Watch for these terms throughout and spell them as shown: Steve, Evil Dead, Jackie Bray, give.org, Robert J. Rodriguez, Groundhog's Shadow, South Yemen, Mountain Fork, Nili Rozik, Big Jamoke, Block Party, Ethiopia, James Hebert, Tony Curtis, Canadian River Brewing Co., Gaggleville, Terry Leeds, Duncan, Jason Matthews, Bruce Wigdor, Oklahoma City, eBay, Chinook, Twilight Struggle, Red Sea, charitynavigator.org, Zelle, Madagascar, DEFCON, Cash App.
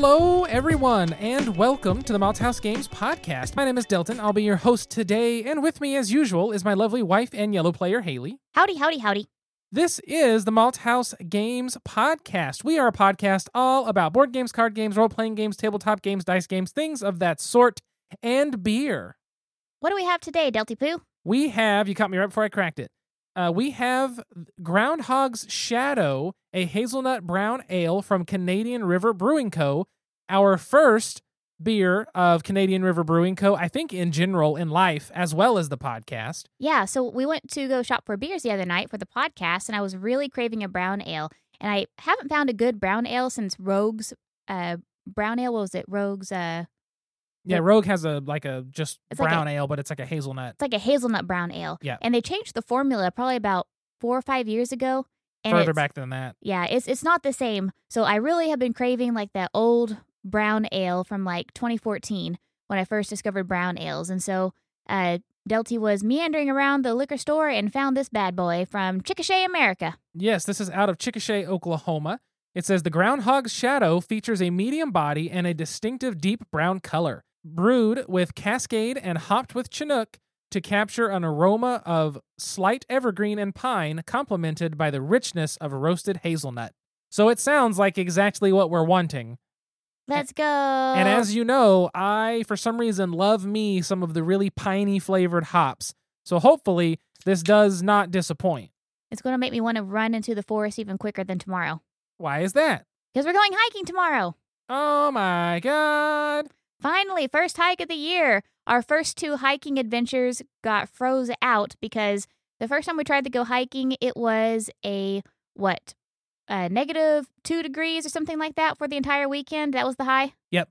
Hello, everyone, and welcome to the Malthouse Games Podcast. My name is Delton. I'll be your host today, and with me, as usual, is my lovely wife and yellow player, Haley. Howdy, howdy, howdy. This is the Malthouse Games Podcast. We are a podcast all about board games, card games, role-playing games, tabletop games, dice games, things of that sort, and beer. What do we have today, Delty Poo? We have, you caught me right before I cracked it, we have Groundhog's Shadow, a hazelnut brown ale from Canadian River Brewing Co., our first beer of Canadian River Brewing Co., I think in general, in life, as well as the podcast. Yeah, so we went to go shop for beers the other night for the podcast, and I was really craving a brown ale. And I haven't found a good brown ale since Rogue's brown ale. What was it? Rogue's... Yeah, Rogue has a brown ale, but it's like a hazelnut. It's like a hazelnut brown ale. Yeah. And they changed the formula probably about 4 or 5 years ago. And further back than that. Yeah, it's not the same. So I really have been craving like that old brown ale from like 2014 when I first discovered brown ales. And so Delty was meandering around the liquor store and found this bad boy from Chickasha, America. Yes, this is out of Chickasha, Oklahoma. It says, the Groundhog's Shadow features a medium body and a distinctive deep brown color. Brewed with Cascade and hopped with Chinook to capture an aroma of slight evergreen and pine, complemented by the richness of roasted hazelnut. So it sounds like exactly what we're wanting. Let's go. And as you know, I, for some reason, love me some of the really piney flavored hops. So hopefully this does not disappoint. It's going to make me want to run into the forest even quicker than tomorrow. Why is that? Because we're going hiking tomorrow. Oh my God. Finally, first hike of the year. Our first two hiking adventures got froze out because the first time we tried to go hiking, it was a -2 degrees or something like that for the entire weekend. That was the high. Yep.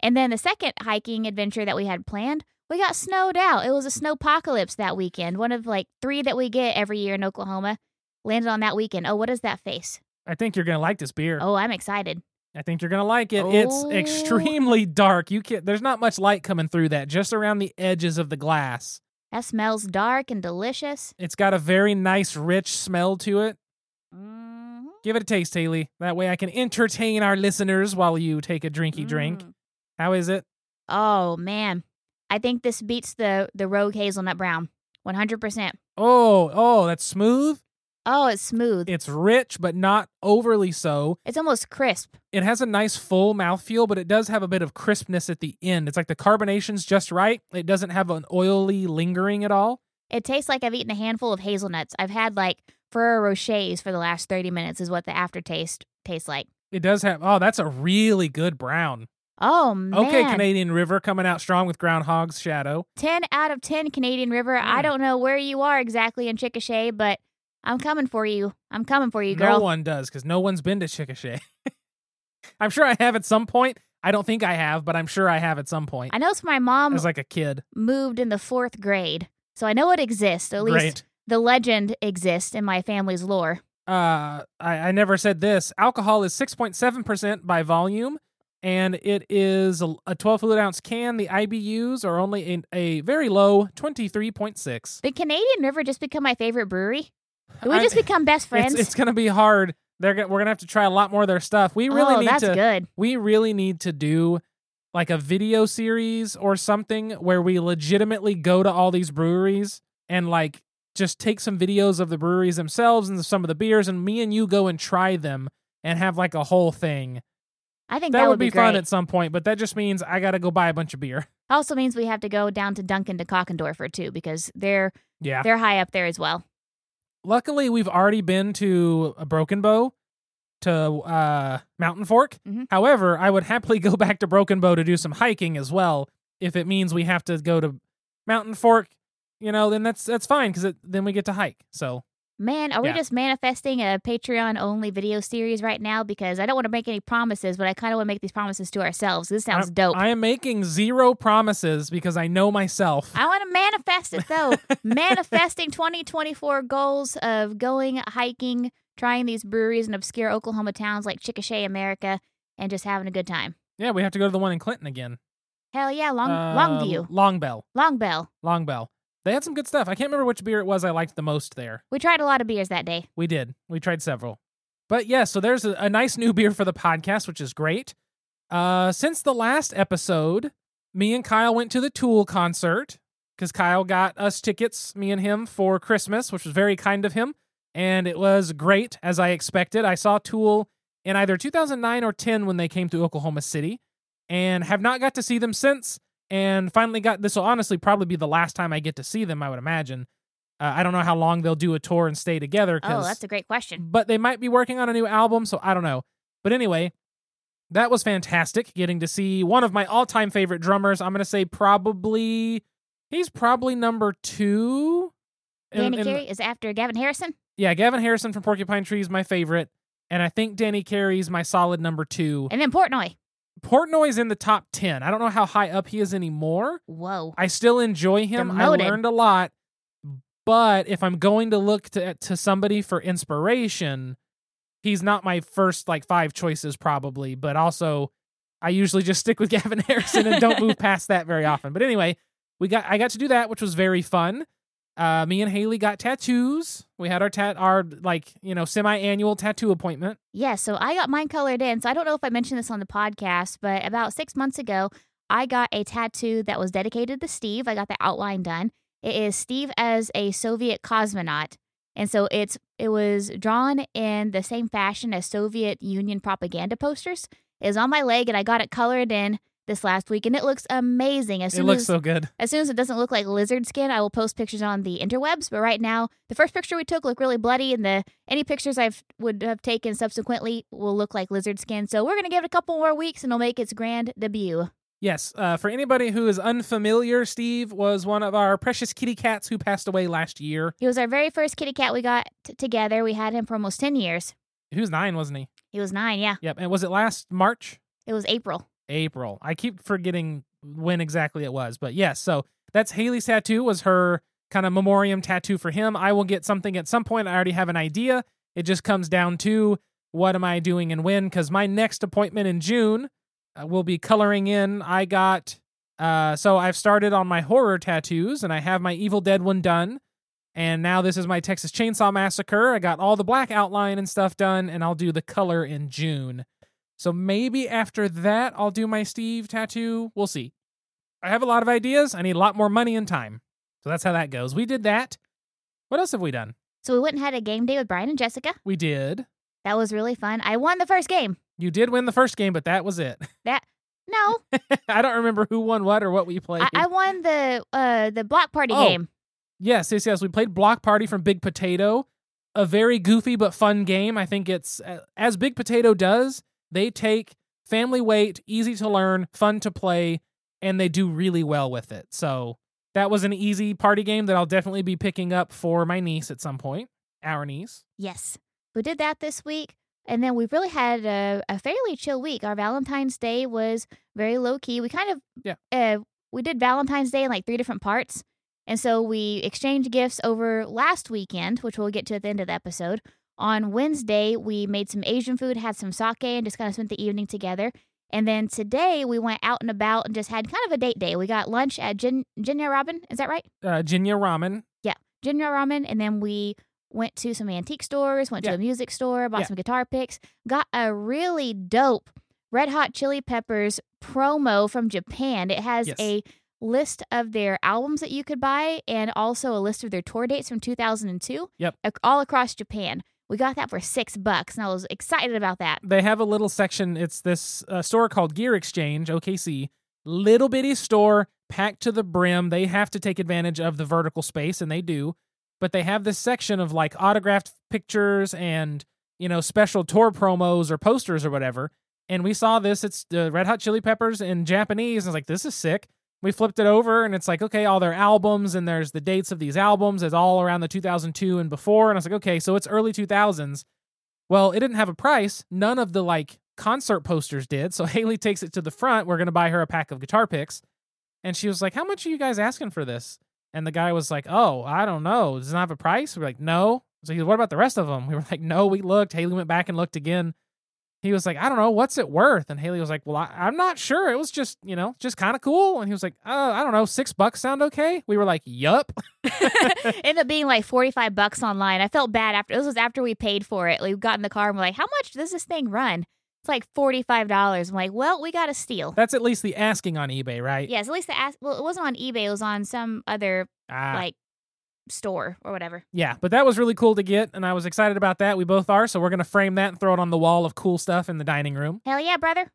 And then the second hiking adventure that we had planned, we got snowed out. It was a snowpocalypse that weekend. One of like 3 that we get every year in Oklahoma landed on that weekend. Oh, what is that face? I think you're going to like this beer. Oh, I'm excited. I think you're going to like it. Oh. It's extremely dark. There's not much light coming through that, just around the edges of the glass. That smells dark and delicious. It's got a very nice, rich smell to it. Mm-hmm. Give it a taste, Haley. That way I can entertain our listeners while you take a drinky drink. How is it? Oh, man. I think this beats the Rogue Hazelnut Brown. 100%. Oh, that's smooth. Oh, it's smooth. It's rich, but not overly so. It's almost crisp. It has a nice full mouthfeel, but it does have a bit of crispness at the end. It's like the carbonation's just right. It doesn't have an oily lingering at all. It tastes like I've eaten a handful of hazelnuts. I've had like Ferrero Rochers for the last 30 minutes is what the aftertaste tastes like. It does have, that's a really good brown. Oh, man. Okay, Canadian River coming out strong with Groundhog's Shadow. 10 out of 10, Canadian River. I don't know where you are exactly in Chickasha, but... I'm coming for you. I'm coming for you, girl. No one does, because no one's been to Chickasha. I'm sure I have at some point. I don't think I have, but I'm sure I have at some point. I know it's my mom. As like a kid. Moved in the 4th grade, so I know it exists. At least the legend exists in my family's lore. I never said this. Alcohol is 6.7% by volume, and it is a 12-fluid-ounce can. The IBUs are only in a very low 23.6. Did Canadian River just become my favorite brewery? Did we just become best friends? It's going to be hard. We're going to have to try a lot more of their stuff. We really We really need to do like a video series or something where we legitimately go to all these breweries and like just take some videos of the breweries themselves and some of the beers, and me and you go and try them and have like a whole thing. I think that would be fun at some point, but that just means I got to go buy a bunch of beer. Also means we have to go down to Duncan to Cockendorfer too, because they're high up there as well. Luckily, we've already been to a Broken Bow, to Mountain Fork. Mm-hmm. However, I would happily go back to Broken Bow to do some hiking as well. If it means we have to go to Mountain Fork, then that's fine, because then we get to hike. So, man, are we just manifesting a Patreon-only video series right now? Because I don't want to make any promises, but I kind of want to make these promises to ourselves. This sounds dope. I am making 0 promises because I know myself. I want to manifest it, though. Manifesting 2024 goals of going hiking, trying these breweries in obscure Oklahoma towns like Chickasha, America, and just having a good time. Yeah, we have to go to the one in Clinton again. Hell yeah, Longview. Long Bell. They had some good stuff. I can't remember which beer it was I liked the most there. We tried a lot of beers that day. We did. We tried several. But yeah, so there's a nice new beer for the podcast, which is great. Since the last episode, me and Kyle went to the Tool concert because Kyle got us tickets, me and him, for Christmas, which was very kind of him. And it was great, as I expected. I saw Tool in either 2009 or 10 when they came to Oklahoma City and have not got to see them since. And finally got, this will honestly probably be the last time I get to see them, I would imagine. I don't know how long they'll do a tour and stay together. Oh, that's a great question. But they might be working on a new album, so I don't know. But anyway, that was fantastic, getting to see one of my all-time favorite drummers. I'm going to say he's probably number two. Danny Carey is after Gavin Harrison? Yeah, Gavin Harrison from Porcupine Tree is my favorite. And I think Danny Carey's my solid number two. And then Portnoy. Portnoy's in the top 10. I don't know how high up he is anymore. Whoa. I still enjoy him. Demoted. I learned a lot. But if I'm going to look to somebody for inspiration, he's not my first like five choices probably. But also, I usually just stick with Gavin Harrison and don't move past that very often. But anyway, I got to do that, which was very fun. Me and Haley got tattoos. We had our semi-annual tattoo appointment. Yeah, so I got mine colored in. So I don't know if I mentioned this on the podcast, but about 6 months ago, I got a tattoo that was dedicated to Steve. I got the outline done. It is Steve as a Soviet cosmonaut. And so it was drawn in the same fashion as Soviet Union propaganda posters. It was on my leg, and I got it colored in this last week, and it looks amazing. It looks so good. As soon as it doesn't look like lizard skin, I will post pictures on the interwebs. But right now, the first picture we took looked really bloody, and any pictures I would have taken subsequently will look like lizard skin. So we're going to give it a couple more weeks, and it'll make its grand debut. Yes. For anybody who is unfamiliar, Steve was one of our precious kitty cats who passed away last year. He was our very first kitty cat we got together. We had him for almost 10 years. He was 9, wasn't he? He was 9, yeah. Yep. And was it last March? It was April. I keep forgetting when exactly it was, but yes. So that's Haley's tattoo, was her kind of memoriam tattoo for him. I will get something at some point. I already have an idea. It just comes down to what am I doing and when, because my next appointment in June will be coloring in. So I've started on my horror tattoos, and I have my Evil Dead one done, and now this is my Texas Chainsaw Massacre. I got all the black outline and stuff done, and I'll do the color in June. So maybe after that, I'll do my Steve tattoo. We'll see. I have a lot of ideas. I need a lot more money and time. So that's how that goes. We did that. What else have we done? So we went and had a game day with Brian and Jessica. We did. That was really fun. I won the first game. You did win the first game, but that was it. No. I don't remember who won what or what we played. I won the Block Party game. Yes. We played Block Party from Big Potato. A very goofy but fun game. I think it's, as Big Potato does, they take family weight, easy to learn, fun to play, and they do really well with it. So that was an easy party game that I'll definitely be picking up for my niece at some point. Our niece. Yes. We did that this week. And then we really had a fairly chill week. Our Valentine's Day was very low key. We kind of, we did Valentine's Day in like 3 different parts. And so we exchanged gifts over last weekend, which we'll get to at the end of the episode. On Wednesday, we made some Asian food, had some sake, and just kind of spent the evening together. And then today, we went out and about and just had kind of a date day. We got lunch at Jinya Ramen. Is that right? Jinya Ramen. Yeah, Jinya Ramen. And then we went to some antique stores, went to a music store, bought some guitar picks, got a really dope Red Hot Chili Peppers promo from Japan. It has a list of their albums that you could buy and also a list of their tour dates from 2002 all across Japan. We got that for $6, and I was excited about that. They have a little section. It's this store called Gear Exchange, OKC. Little bitty store, packed to the brim. They have to take advantage of the vertical space, and they do. But they have this section of, like, autographed pictures and, special tour promos or posters or whatever. And we saw this. It's the Red Hot Chili Peppers in Japanese. And I was like, this is sick. We flipped it over, and it's like, okay, all their albums, and there's the dates of these albums. It's all around the 2002 and before. And I was like, okay, so it's early 2000s. Well, it didn't have a price. None of the, concert posters did. So Haley takes it to the front. We're going to buy her a pack of guitar picks. And she was like, how much are you guys asking for this? And the guy was like, oh, I don't know. Does it not have a price? We're like, no. So he was, what about the rest of them? We were like, no, we looked. Haley went back and looked again. He was like, I don't know, what's it worth? And Haley was like, well, I'm not sure. It was just, just kind of cool. And he was like, I don't know, $6 sound okay? We were like, yup. Ended up being like $45 online. I felt bad after. This was after we paid for it. We got in the car and we're like, how much does this thing run? It's like $45. I'm like, well, we got to steal. That's at least the asking on eBay, right? Yes, at least the ask. Well, it wasn't on eBay. It was on some other like store or whatever. Yeah, but that was really cool to get, and I was excited about that. We both are, so we're going to frame that and throw it on the wall of cool stuff in the dining room. Hell yeah, brother.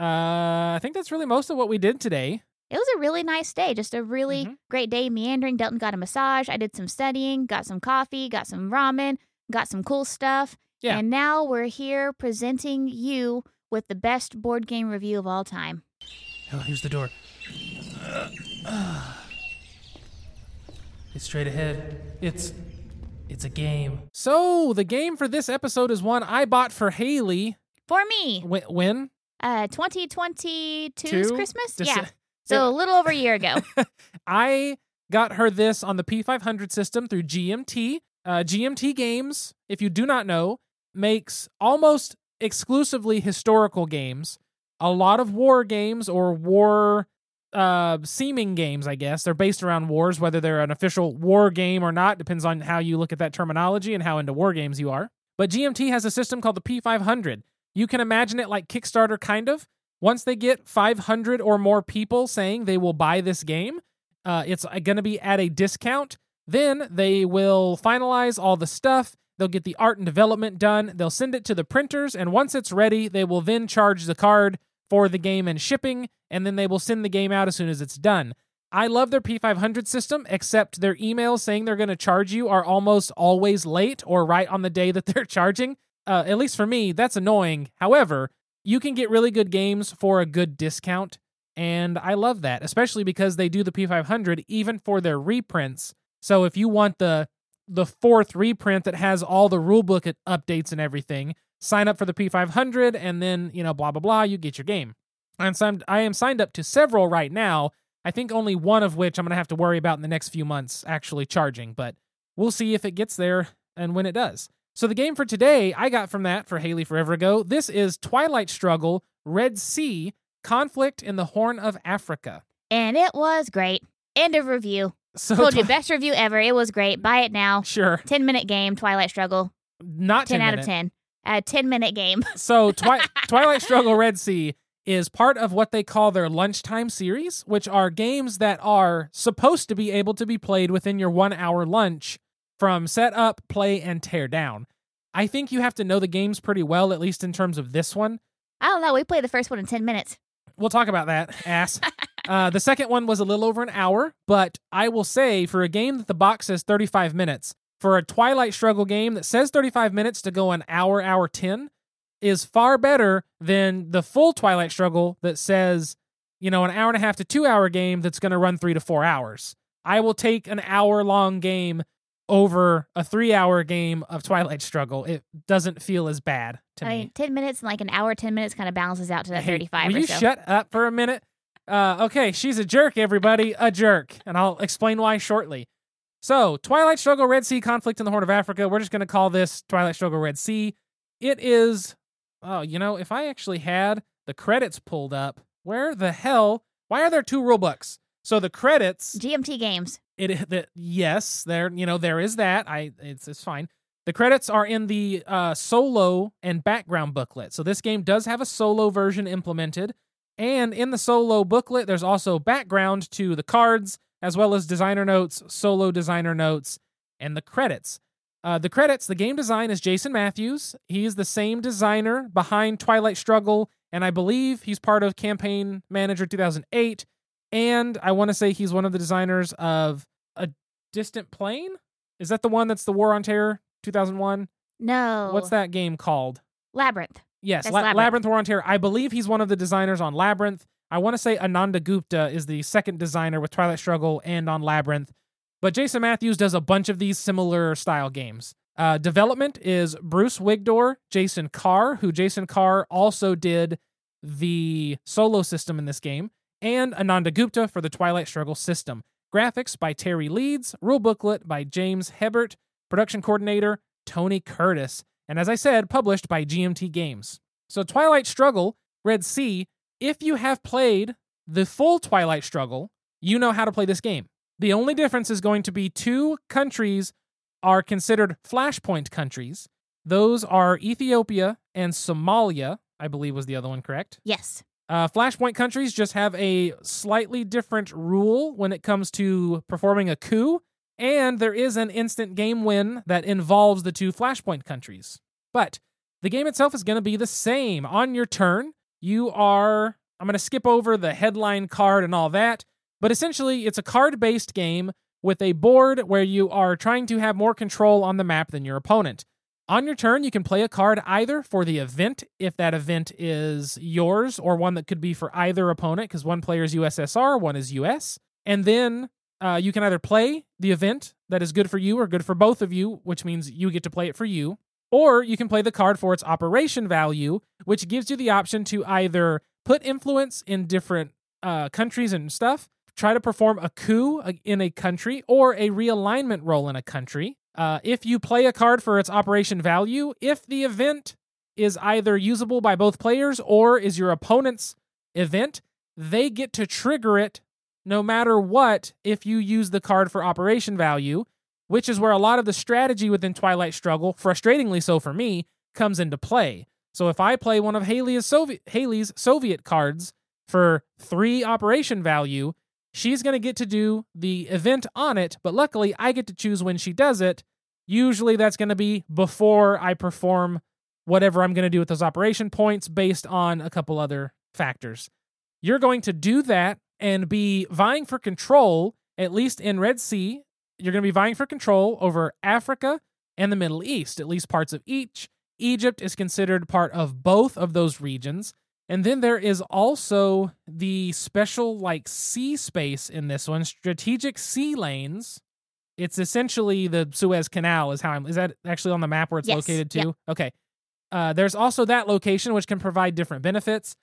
I think that's really most of what we did today. It was a really nice day, just a really great day meandering. Delton got a massage. I did some studying, got some coffee, got some ramen, got some cool stuff. Yeah. And now we're here presenting you with the best board game review of all time. Oh, here's the door. It's straight ahead. It's a game. So the game for this episode is one I bought for Haley. For me. When? 2022's Christmas? Yeah. So a little over a year ago. I got her this on the P500 system through GMT. GMT Games, if you do not know, makes almost exclusively historical games. A lot of war games or war-seeming games, I guess. They're based around wars, whether they're an official war game or not. Depends on how you look at that terminology and how into war games you are. But GMT has a system called the P500. You can imagine it like Kickstarter, kind of. Once they get 500 or more people saying they will buy this game, it's going to be at a discount. Then they will finalize all the stuff. They'll get the art and development done. They'll send it to the printers, and once it's ready, they will then charge the card for the game and shipping, and then they will send the game out as soon as it's done. I love their P500 system, except their emails saying they're going to charge you are almost always late or right on the day that they're charging. At least for me, that's annoying. However, you can get really good games for a good discount, and I love that, especially because they do the P500 even for their reprints. So if you want the fourth reprint that has all the rulebook updates and everything, sign up for the P500 and then, you know, blah, blah, blah, you get your game. And so I am signed up to several right now. I think only one of which I'm going to have to worry about in the next few months actually charging, but we'll see if it gets there and when it does. So the game for today, I got from that for Haley forever ago. This is Twilight Struggle, Red Sea, Conflict in the Horn of Africa. And it was great. End of review. So told you, best review ever. It was great. Buy it now. Sure. 10-minute game, Twilight Struggle. Not 10 minute. Out of 10. A 10-minute game. So Twilight Struggle Red Sea is part of what they call their lunchtime series, which are games that are supposed to be able to be played within your 1 hour lunch from set up, play, and tear down. I think you have to know the games pretty well, at least in terms of this one. I don't know. We played the first one in 10 minutes. We'll talk about that, ass. The second one was a little over an hour, but I will say for a game that the box says 35 minutes, for a Twilight Struggle game that says 35 minutes to go an hour, hour 10, is far better than the full Twilight Struggle that says, you know, an hour and a half to 2 hour game that's going to run 3 to 4 hours. I will take an hour long game over a 3 hour game of Twilight Struggle. It doesn't feel as bad to me. I mean, 10 minutes and like an hour, 10 minutes kind of balances out to that 35 or so. Will you shut up for a minute? Okay, she's a jerk, everybody, a jerk. And I'll explain why shortly. So, Twilight Struggle, Red Sea, Conflict in the Horn of Africa. We're just going to call this Twilight Struggle, Red Sea. It is, if I actually had the credits pulled up, where the hell, why are there two rule books? So the credits. GMT Games. Yes, there is that. It's fine. The credits are in the solo and background booklet. So this game does have a solo version implemented. And in the solo booklet, there's also background to the cards, as well as designer notes, solo designer notes, and the credits. The game design is Jason Matthews. He is the same designer behind Twilight Struggle, and I believe he's part of Campaign Manager 2008. And I want to say he's one of the designers of A Distant Plane? Is that the one that's the War on Terror 2001? No. What's that game called? Labyrinth. Yes, Labyrinth War on Terror. I believe he's one of the designers on Labyrinth. I want to say Ananda Gupta is the second designer with Twilight Struggle and on Labyrinth. But Jason Matthews does a bunch of these similar style games. Development is Bruce Wigdor, Jason Carr, who Jason Carr also did the solo system in this game, and Ananda Gupta for the Twilight Struggle system. Graphics by Terry Leeds, rule booklet by James Hebert, production coordinator Tony Curtis. And as I said, published by GMT Games. So Twilight Struggle, Red Sea, if you have played the full Twilight Struggle, you know how to play this game. The only difference is going to be two countries are considered flashpoint countries. Those are Ethiopia and Somalia, I believe was the other one, correct? Yes. Flashpoint countries just have a slightly different rule when it comes to performing a coup, and there is an instant game win that involves the two Flashpoint countries. But the game itself is going to be the same. On your turn, you are... I'm going to skip over the headline card and all that, but essentially it's a card-based game with a board where you are trying to have more control on the map than your opponent. On your turn, you can play a card either for the event, if that event is yours, or one that could be for either opponent, because one player is USSR, one is US, and then you can either play the event that is good for you or good for both of you, which means you get to play it for you, or you can play the card for its operation value, which gives you the option to either put influence in different countries and stuff, try to perform a coup in a country, or a realignment role in a country. If you play a card for its operation value, if the event is either usable by both players or is your opponent's event, they get to trigger it no matter what if you use the card for operation value, which is where a lot of the strategy within Twilight Struggle, frustratingly so for me, comes into play. So if I play one of Haley's Soviet cards for 3 operation value, she's going to get to do the event on it, but luckily I get to choose when she does it. Usually that's going to be before I perform whatever I'm going to do with those operation points based on a couple other factors. You're going to do that and be vying for control, at least in Red Sea. You're going to be vying for control over Africa and the Middle East, at least parts of each. Egypt is considered part of both of those regions. And then there is also the special, like, sea space in this one, strategic sea lanes. It's essentially the Suez Canal is how is that actually on the map where it's located too? Yeah. Okay. There's also that location, which can provide different benefits.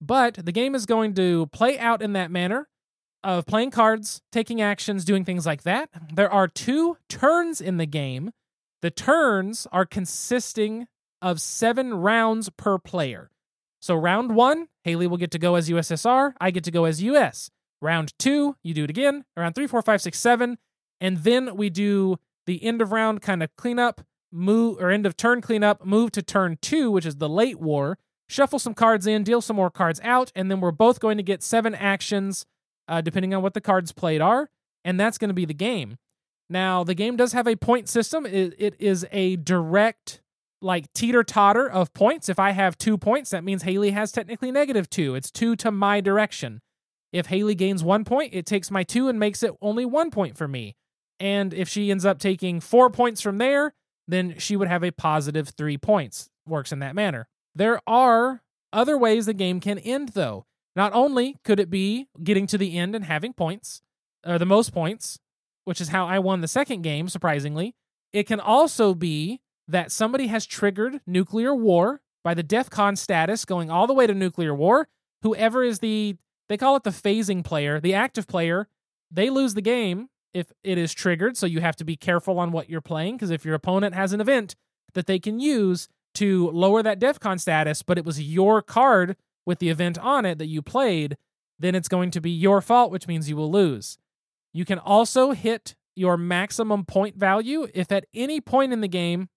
But the game is going to play out in that manner of playing cards, taking actions, doing things like that. There are 2 turns in the game. The turns are consisting of 7 rounds per player. So round 1, Haley will get to go as USSR, I get to go as US. Round 2, you do it again, around 3, 4, 5, 6, 7, and then we do the end of round kind of cleanup, end of turn cleanup, move to turn 2, which is the late war, shuffle some cards in, deal some more cards out, and then we're both going to get 7 actions, depending on what the cards played are, and that's going to be the game. Now, the game does have a point system. It is a direct, like, teeter-totter of points. If I have 2 points, that means Haley has technically -2. It's 2 to my direction. If Haley gains 1 point, it takes my 2 and makes it only 1 point for me. And if she ends up taking 4 points from there, then she would have a positive 3 points. Works in that manner. There are other ways the game can end, though. Not only could it be getting to the end and having points, or the most points, which is how I won the second game, surprisingly. It can also be that somebody has triggered nuclear war by the DEFCON status going all the way to nuclear war. Whoever is they call it the phasing player, the active player, they lose the game if it is triggered, so you have to be careful on what you're playing, because if your opponent has an event that they can use to lower that DEFCON status, but it was your card with the event on it that you played, then it's going to be your fault, which means you will lose. You can also hit your maximum point value if at any point in the game,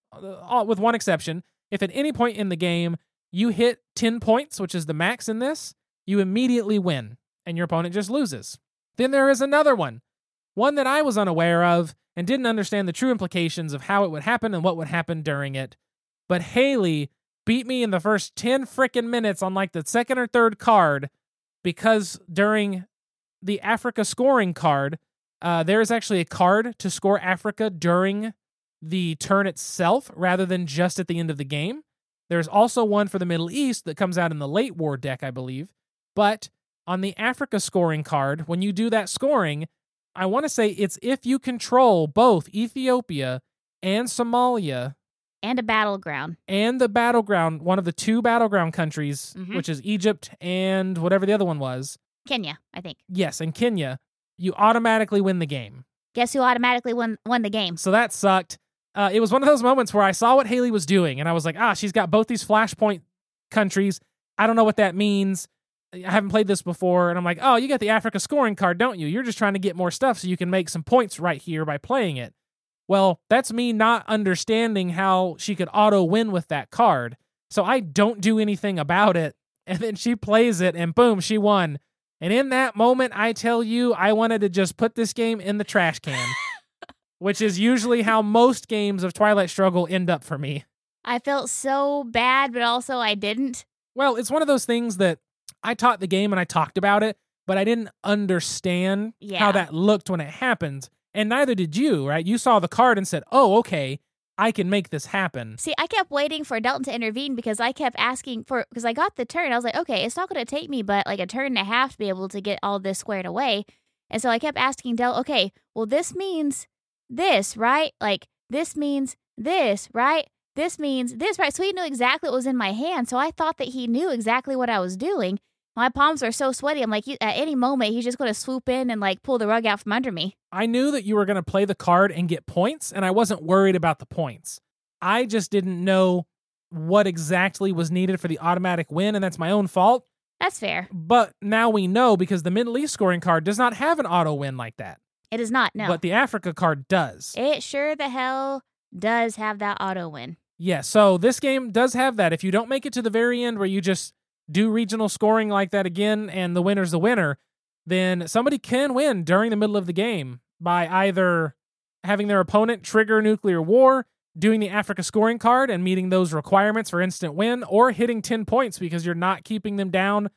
with one exception, if at any point in the game you hit 10 points, which is the max in this, you immediately win, and your opponent just loses. Then there is another one that I was unaware of and didn't understand the true implications of how it would happen and what would happen during it. But Haley beat me in the first 10 frickin' minutes on like the second or third card, because during the Africa scoring card, there is actually a card to score Africa during the turn itself rather than just at the end of the game. There's also one for the Middle East that comes out in the late war deck, I believe. But on the Africa scoring card, when you do that scoring, I want to say it's if you control both Ethiopia and Somalia. And a battleground. And the battleground, one of the 2 battleground countries, which is Egypt and whatever the other one was. Kenya, I think. Yes, in Kenya, you automatically win the game. Guess who automatically won the game? So that sucked. It was one of those moments where I saw what Haley was doing, and I was like, she's got both these Flashpoint countries. I don't know what that means. I haven't played this before. And I'm like, you got the Africa scoring card, don't you? You're just trying to get more stuff so you can make some points right here by playing it. Well, that's me not understanding how she could auto-win with that card. So I don't do anything about it. And then she plays it, and boom, she won. And in that moment, I tell you, I wanted to just put this game in the trash can, which is usually how most games of Twilight Struggle end up for me. I felt so bad, but also I didn't. Well, it's one of those things that I taught the game and I talked about it, but I didn't understand how that looked when it happened. And neither did you, right? You saw the card and said, oh, okay, I can make this happen. See, I kept waiting for Delton to intervene because I kept asking for, because I got the turn. I was like, okay, it's not going to take me but like a turn and a half to be able to get all this squared away. And so I kept asking Delton, okay, well, this means this, right? Like, this means this, right? This means this, right? So he knew exactly what was in my hand. So I thought that he knew exactly what I was doing. My palms were so sweaty. I'm like, at any moment, he's just going to swoop in and like pull the rug out from under me. I knew that you were going to play the card and get points, and I wasn't worried about the points. I just didn't know what exactly was needed for the automatic win, and that's my own fault. That's fair. But now we know because the Middle East scoring card does not have an auto win like that. It does not, no. But the Africa card does. It sure the hell does have that auto win. Yeah, so this game does have that. If you don't make it to the very end where you just do regional scoring like that again and the winner's the winner, then somebody can win during the middle of the game by either having their opponent trigger nuclear war, doing the Africa scoring card and meeting those requirements for instant win, or hitting 10 points because you're not keeping them down,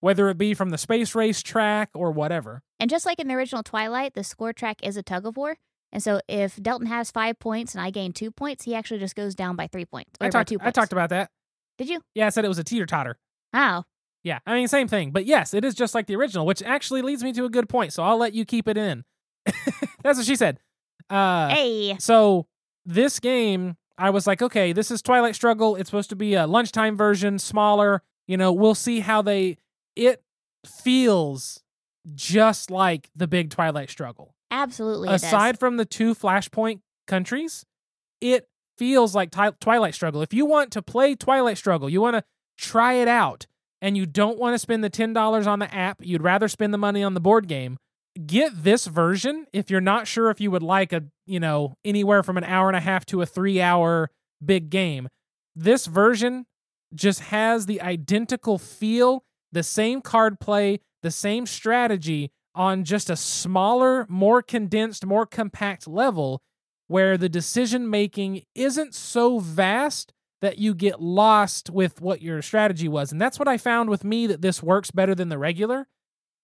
whether it be from the space race track or whatever. And just like in the original Twilight, the score track is a tug of war. And so if Delton has 5 points and I gain 2 points, he actually just goes down by 3 points. I talked about that. Did you? Yeah, I said it was a teeter-totter. Oh. Yeah, I mean, same thing. But yes, it is just like the original, which actually leads me to a good point, so I'll let you keep it in. That's what she said. Hey. So this game, I was like, okay, this is Twilight Struggle. It's supposed to be a lunchtime version, smaller. You know, we'll see how it feels just like the big Twilight Struggle. Absolutely. Aside from the 2 Flashpoint countries, it feels like Twilight Struggle. If you want to play Twilight Struggle, you want to try it out, and you don't want to spend the $10 on the app, you'd rather spend the money on the board game, get this version if you're not sure if you would like a, you know, anywhere from an hour and a half to a 3-hour big game. This version just has the identical feel, the same card play, the same strategy on just a smaller, more condensed, more compact level where the decision-making isn't so vast that you get lost with what your strategy was. And that's what I found with me, that this works better than the regular.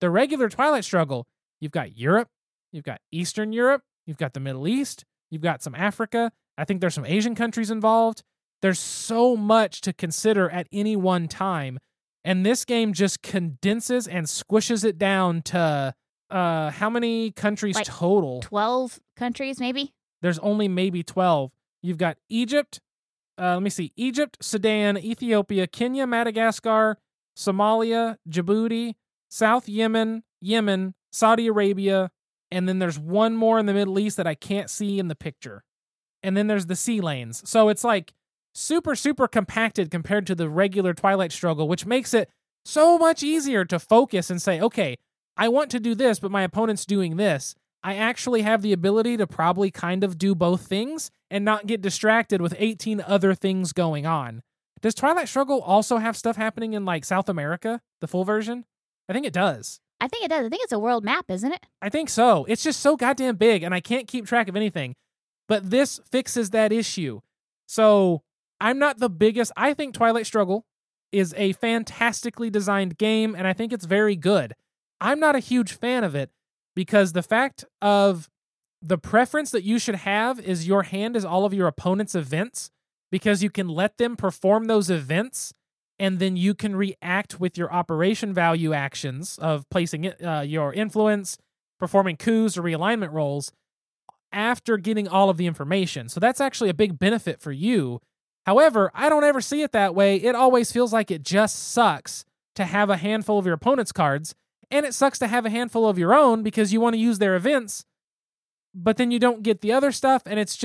The regular Twilight Struggle, you've got Europe, you've got Eastern Europe, you've got the Middle East, you've got some Africa. I think there's some Asian countries involved. There's so much to consider at any one time. And this game just condenses and squishes it down to how many countries like total? 12 countries, maybe? There's only maybe 12. You've got Egypt. Let me see. Egypt, Sudan, Ethiopia, Kenya, Madagascar, Somalia, Djibouti, South Yemen, Saudi Arabia, and then there's one more in the Middle East that I can't see in the picture. And then there's the sea lanes. So it's like super, super compacted compared to the regular Twilight Struggle, which makes it so much easier to focus and say, okay, I want to do this, but my opponent's doing this. I actually have the ability to probably kind of do both things and not get distracted with 18 other things going on. Does Twilight Struggle also have stuff happening in like South America, the full version? I think it does. I think it's a world map, isn't it? I think so. It's just so goddamn big and I can't keep track of anything. But this fixes that issue. So I'm not the biggest. I think Twilight Struggle is a fantastically designed game and I think it's very good. I'm not a huge fan of it, because the fact of the preference that you should have is your hand is all of your opponent's events, because you can let them perform those events and then you can react with your operation value actions of placing your influence, performing coups or realignment rolls after getting all of the information. So that's actually a big benefit for you. However, I don't ever see it that way. It always feels like it just sucks to have a handful of your opponent's cards. And it sucks to have a handful of your own because you want to use their events, but then you don't get the other stuff. And it's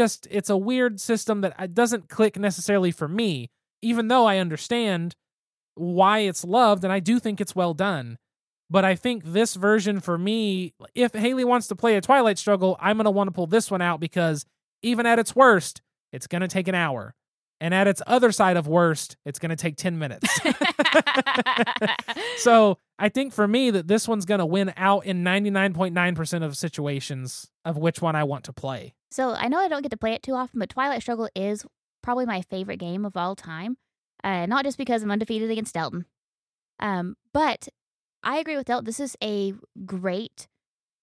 a weird system that doesn't click necessarily for me, even though I understand why it's loved. And I do think it's well done. But I think this version for me, if Haley wants to play a Twilight Struggle, I'm going to want to pull this one out because even at its worst, it's going to take an hour. And at its other side of worst, it's going to take 10 minutes. So I think for me that this one's going to win out in 99.9% of situations of which one I want to play. So I know I don't get to play it too often, but Twilight Struggle is probably my favorite game of all time. Not just because I'm undefeated against Delton. But I agree with Delton. This is a great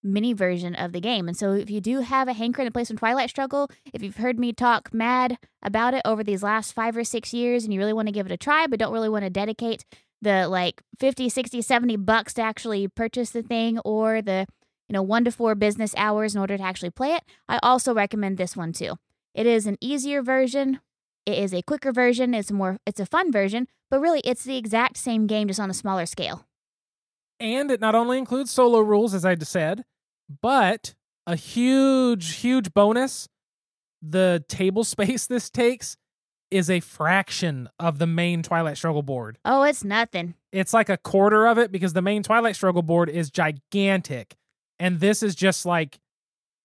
mini version of the game. And so if you do have a hankering to play some Twilight Struggle, if you've heard me talk mad about it over these last 5 or 6 years and you really want to give it a try, but don't really want to dedicate the like 50, 60, 70 bucks to actually purchase the thing or the, 1 to 4 business hours in order to actually play it, I also recommend this one too. It is an easier version. It is a quicker version. It's a fun version, but really it's the exact same game just on a smaller scale. And it not only includes solo rules, as I just said, but a huge, huge bonus, the table space this takes is a fraction of the main Twilight Struggle board. Oh, it's nothing. It's like a quarter of it because the main Twilight Struggle board is gigantic. And this is just like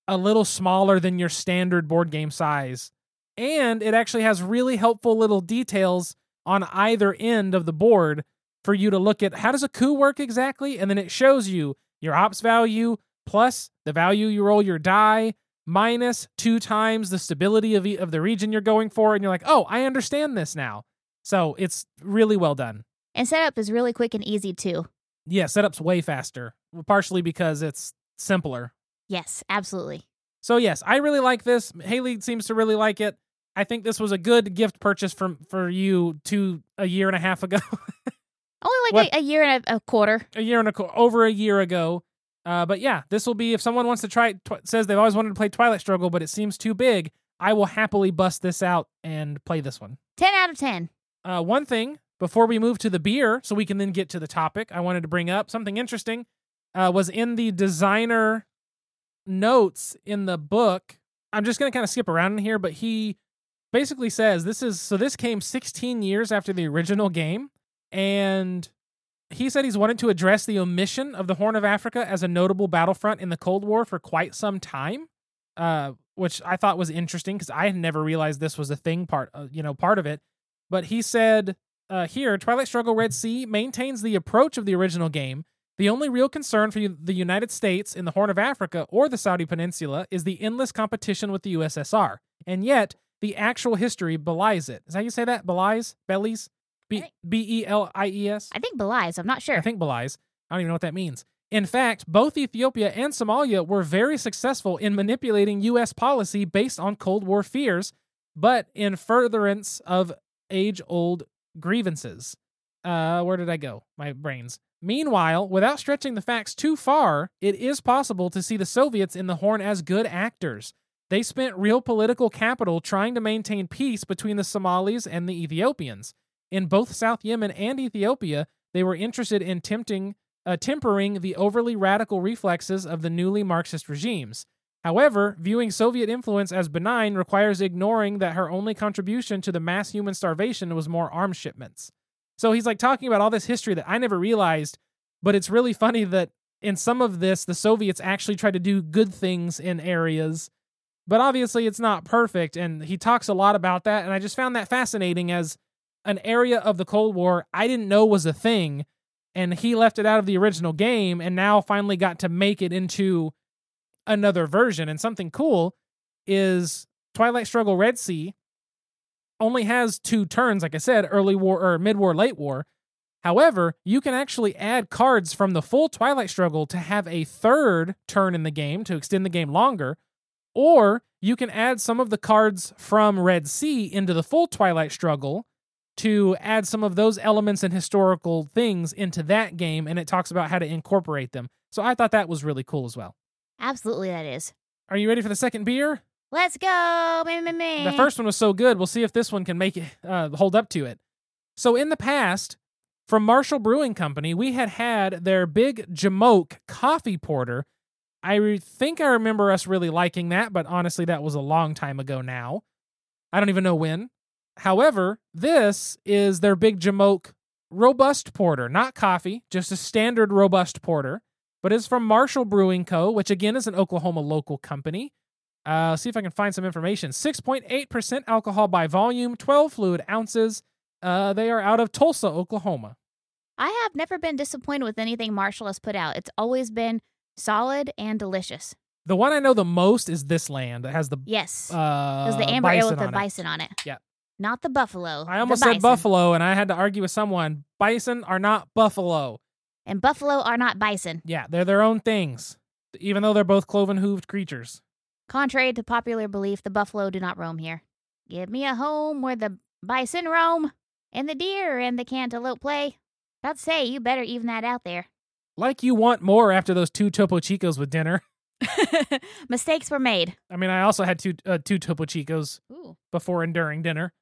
a little smaller than your standard board game size. And it actually has really helpful little details on either end of the board for you to look at how does a coup work exactly, and then it shows you your ops value plus the value you roll your die minus 2 times the stability of the region you're going for, and you're like, oh, I understand this now. So it's really well done. And setup is really quick and easy too. Yeah, setup's way faster, partially because it's simpler. Yes, absolutely. So yes, I really like this. Haley seems to really like it. I think this was a good gift purchase for you 1.5 years ago. Only like a year and a quarter. Over a year ago. But yeah, this will be, if someone wants to try it, says they've always wanted to play Twilight Struggle, but it seems too big, I will happily bust this out and play this one. 10 out of 10. One thing, before we move to the beer, so we can then get to the topic, I wanted to bring up something interesting, was in the designer notes in the book. I'm just going to kind of skip around in here, but he basically says, this came 16 years after the original game. And he said he's wanted to address the omission of the Horn of Africa as a notable battlefront in the Cold War for quite some time, which I thought was interesting because I had never realized this was a thing part of it. But he said here, Twilight Struggle Red Sea maintains the approach of the original game. The only real concern for the United States in the Horn of Africa or the Saudi Peninsula is the endless competition with the USSR. And yet the actual history belies it. Is that how you say that? Belies? Bellies? B-E-L-I-E-S? I think belies. I'm not sure. I think belies. I don't even know what that means. In fact, both Ethiopia and Somalia were very successful in manipulating U.S. policy based on Cold War fears, but in furtherance of age-old grievances. Where did I go? My brains. Meanwhile, without stretching the facts too far, it is possible to see the Soviets in the Horn as good actors. They spent real political capital trying to maintain peace between the Somalis and the Ethiopians. In both South Yemen and Ethiopia, they were interested in tempering the overly radical reflexes of the newly Marxist regimes. However, viewing Soviet influence as benign requires ignoring that her only contribution to the mass human starvation was more arms shipments. So he's like talking about all this history that I never realized, but it's really funny that in some of this, the Soviets actually tried to do good things in areas, but obviously it's not perfect, and he talks a lot about that, and I just found that fascinating as an area of the Cold War I didn't know was a thing, and he left it out of the original game and now finally got to make it into another version. And something cool is Twilight Struggle Red Sea only has 2 turns, like I said, early war or mid-war, late war. However, you can actually add cards from the full Twilight Struggle to have a 3rd turn in the game to extend the game longer, or you can add some of the cards from Red Sea into the full Twilight Struggle to add some of those elements and historical things into that game, and it talks about how to incorporate them. So I thought that was really cool as well. Absolutely, that is. Are you ready for the second beer? Let's go! The first one was so good, we'll see if this one can make it hold up to it. So in the past, from Marshall Brewing Company, we had their Big Jamoke Coffee Porter. I think I remember us really liking that, but honestly, that was a long time ago now. I don't even know when. However, this is their Big Jamoke Robust Porter, not coffee, just a standard Robust Porter, but it's from Marshall Brewing Co., which again is an Oklahoma local company. See if I can find some information. 6.8% alcohol by volume, 12 fluid ounces. They are out of Tulsa, Oklahoma. I have never been disappointed with anything Marshall has put out. It's always been solid and delicious. The one I know the most is This Land. It has the it was the amber ale with the bison on it. Yeah. Not the buffalo. I almost said buffalo, and I had to argue with someone. Bison are not buffalo. And buffalo are not bison. Yeah, they're their own things, even though they're both cloven-hooved creatures. Contrary to popular belief, the buffalo do not roam here. Give me a home where the bison roam, and the deer and the cantaloupe play. I'd say you better even that out there. Like you want more after those two Topo Chicos with dinner. Mistakes were made. I mean, I also had two Topo Chicos before and during dinner.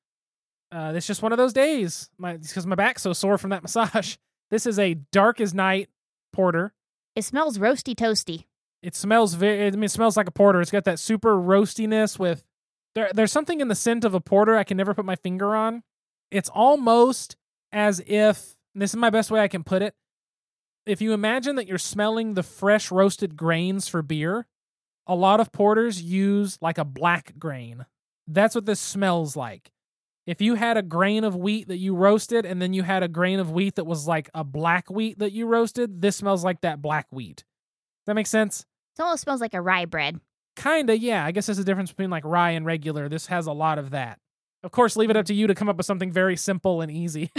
It's just one of those days. Because my back's so sore from that massage. This is a dark as night porter. It smells roasty toasty. It smells it smells like a porter. It's got that super roastiness with... There's something in the scent of a porter I can never put my finger on. It's almost as if... This is my best way I can put it. If you imagine that you're smelling the fresh roasted grains for beer, a lot of porters use like a black grain. That's what this smells like. If you had a grain of wheat that you roasted and then you had a grain of wheat that was like a black wheat that you roasted, this smells like that black wheat. Does that make sense? It almost smells like a rye bread. Kinda, yeah. I guess that's the difference between like rye and regular. This has a lot of that. Of course, leave it up to you to come up with something very simple and easy.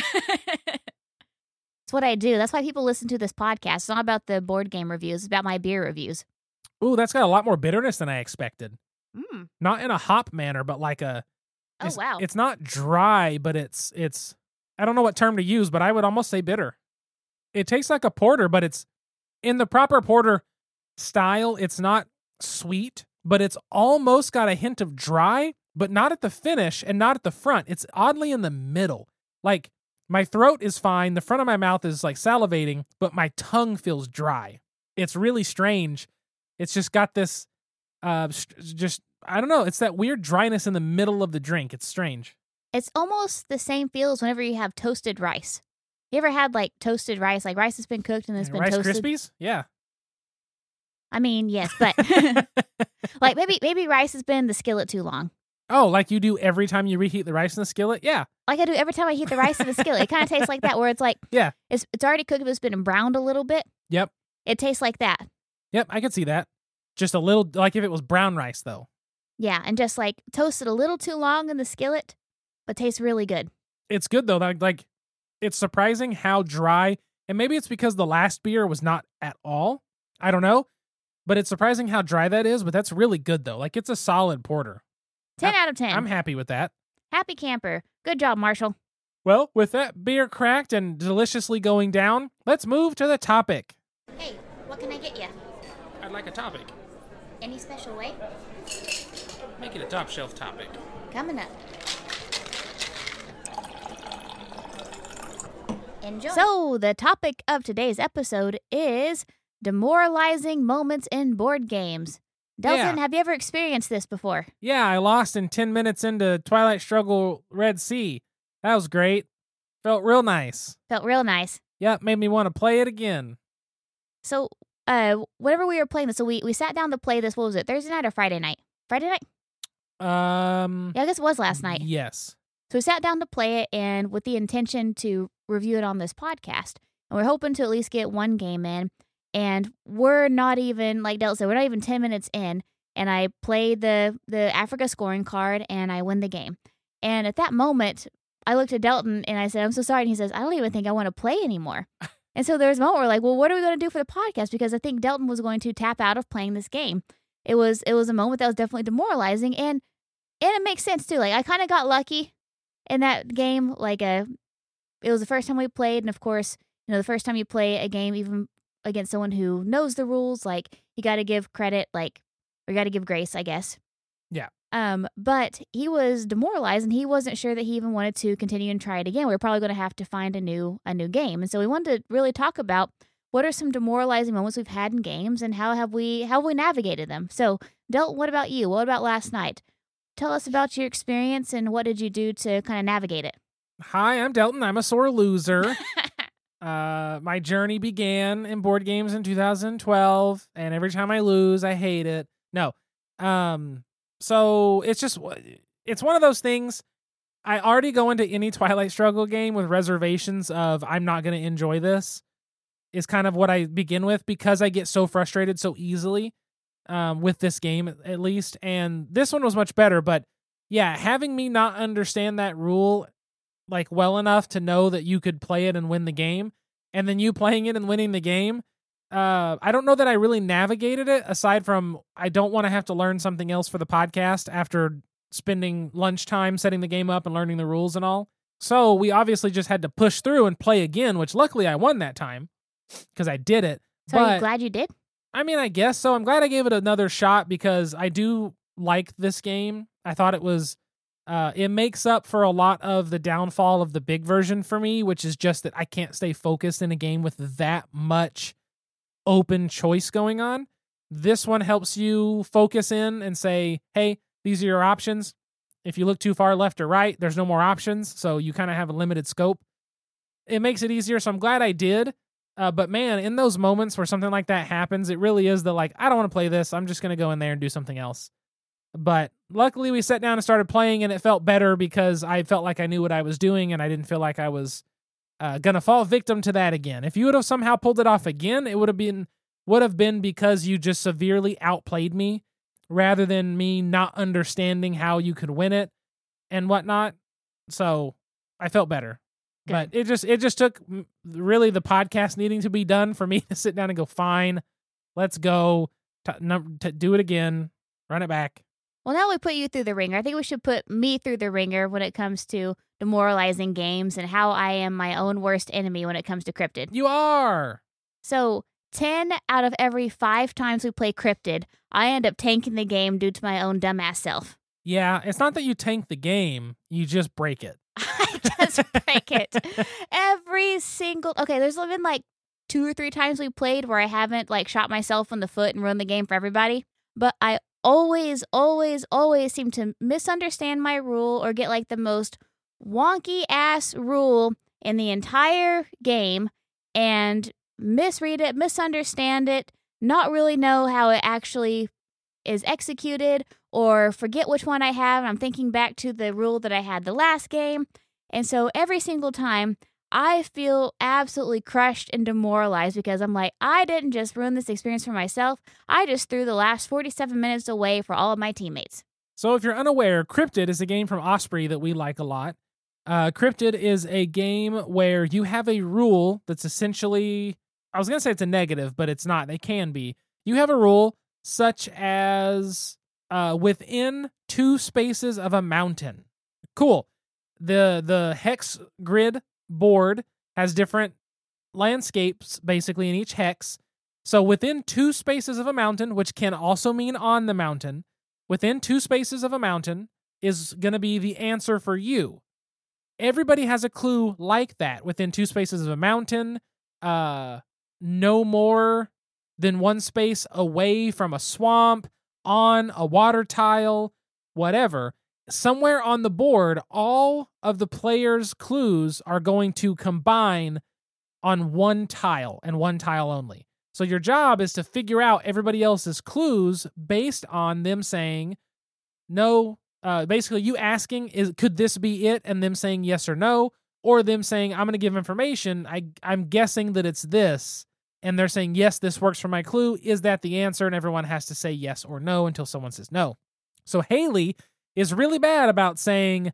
It's what I do. That's why people listen to this podcast. It's not about the board game reviews. It's about my beer reviews. Ooh, that's got a lot more bitterness than I expected. Mm. Not in a hop manner, but like a... wow. It's not dry, but it's... I don't know what term to use, but I would almost say bitter. It tastes like a porter, but it's... In the proper porter style, it's not sweet, but it's almost got a hint of dry, but not at the finish and not at the front. It's oddly in the middle. Like... My throat is fine, the front of my mouth is like salivating, but my tongue feels dry. It's really strange. It's just got this, I don't know, it's that weird dryness in the middle of the drink. It's strange. It's almost the same feels whenever you have toasted rice. You ever had like toasted rice, like rice that's been cooked and then it's been rice toasted? Rice Krispies? Yeah. I mean, yes, but like maybe rice has been in the skillet too long. Oh, like you do every time you reheat the rice in the skillet? Yeah. Like I do every time I heat the rice in the skillet. It kind of tastes like that where it's like, yeah, it's already cooked, but it's been browned a little bit. Yep. It tastes like that. Yep, I could see that. Just a little, like if it was brown rice, though. Yeah, and just like toasted a little too long in the skillet, but tastes really good. It's good, though. Like it's surprising how dry, and maybe it's because the last beer was not at all. I don't know, but it's surprising how dry that is, but that's really good, though. Like it's a solid porter. 10 out of 10. I'm happy with that. Happy camper. Good job, Marshall. Well, with that beer cracked and deliciously going down, let's move to the topic. Hey, what can I get you? I'd like a topic. Any special way? Make it a top shelf topic. Coming up. Enjoy. So, the topic of today's episode is demoralizing moments in board games. Delton, yeah. Have you ever experienced this before? Yeah, I lost in 10 minutes into Twilight Struggle Red Sea. That was great. Felt real nice. Yep, made me want to play it again. So, whenever we were playing this, so we sat down to play this, what was it, Thursday night or Friday night? Friday night? Yeah, I guess it was last night. Yes. So we sat down to play it and with the intention to review it on this podcast. And we're hoping to at least get one game in. And we're not even, like Delton said, we're not even 10 minutes in. And I play the Africa scoring card, and I win the game. And at that moment, I looked at Delton, and I said, I'm so sorry. And he says, I don't even think I want to play anymore. And so there was a moment where we're like, well, what are we going to do for the podcast? Because I think Delton was going to tap out of playing this game. It was a moment that was definitely demoralizing. And it makes sense, too. Like, I kind of got lucky in that game. Like, it was the first time we played. And, of course, you know, the first time you play a game, even against someone who knows the rules, like, you got to give credit, like, or you got to give grace, I guess. Yeah. But he was demoralized, and he wasn't sure that he even wanted to continue and try it again. We were probably going to have to find a new game. And so we wanted to really talk about what are some demoralizing moments we've had in games, and how have we navigated them. So, Del, what about you? What about last night? Tell us about your experience, and what did you do to kind of navigate it? Hi, I'm Delton. I'm a sore loser. My journey began in board games in 2012, and every time I lose, I hate it. No, So it's just, it's one of those things. I already go into any Twilight Struggle game with reservations of I'm not going to enjoy this is kind of what I begin with, because I get so frustrated so easily with this game, at least. And this one was much better. But yeah, having me not understand that rule like well enough to know that you could play it and win the game, and then you playing it and winning the game, I don't know that I really navigated it, aside from I don't want to have to learn something else for the podcast after spending lunchtime setting the game up and learning the rules and all. So we obviously just had to push through and play again, which luckily I won that time because I did it. So but, are you glad you did? I mean, I guess so. I'm glad I gave it another shot because I do like this game. I thought it was, it makes up for a lot of the downfall of the big version for me, which is just that I can't stay focused in a game with that much open choice going on. This one helps you focus in and say, hey, these are your options. If you look too far left or right, there's no more options. So you kind of have a limited scope. It makes it easier. So I'm glad I did. But man, in those moments where something like that happens, it really is the like, I don't want to play this. I'm just going to go in there and do something else. But luckily we sat down and started playing, and it felt better because I felt like I knew what I was doing, and I didn't feel like I was going to fall victim to that again. If you would have somehow pulled it off again, it would have been because you just severely outplayed me, rather than me not understanding how you could win it and whatnot. So I felt better. Good. But it just took really the podcast needing to be done for me to sit down and go, fine, let's go do it again, run it back. Well, now we put you through the ringer. I think we should put me through the ringer when it comes to demoralizing games and how I am my own worst enemy when it comes to Cryptid. You are! So 10 out of every 5 times we play Cryptid, I end up tanking the game due to my own dumbass self. Yeah, it's not that you tank the game, you just break it. I just break it. Every single... Okay, there's been like 2 or 3 times we played where I haven't like shot myself in the foot and ruined the game for everybody, but I always seem to misunderstand my rule or get like the most wonky ass rule in the entire game and misread it, misunderstand it, not really know how it actually is executed, or forget which one I have. And I'm thinking back to the rule that I had the last game. And so every single time I feel absolutely crushed and demoralized because I'm like, I didn't just ruin this experience for myself. I just threw the last 47 minutes away for all of my teammates. So if you're unaware, Cryptid is a game from Osprey that we like a lot. Cryptid is a game where you have a rule that's essentially, I was going to say it's a negative, but it's not. They can be. You have a rule such as within 2 spaces of a mountain. Cool. The hex grid board has different landscapes basically in each hex. So within 2 spaces of a mountain, which can also mean on the mountain, within 2 spaces of a mountain is going to be the answer for you. Everybody has a clue like that. Within 2 spaces of a mountain, no more than 1 space away from a swamp, on a water tile, whatever. Somewhere on the board, all of the players' clues are going to combine on 1 tile and 1 tile only. So your job is to figure out everybody else's clues based on them saying no. Basically, you asking, could this be it? And them saying yes or no, or them saying, I'm going to give information. I'm guessing that it's this. And they're saying, yes, this works for my clue. Is that the answer? And everyone has to say yes or no until someone says no. So Haley is really bad about saying,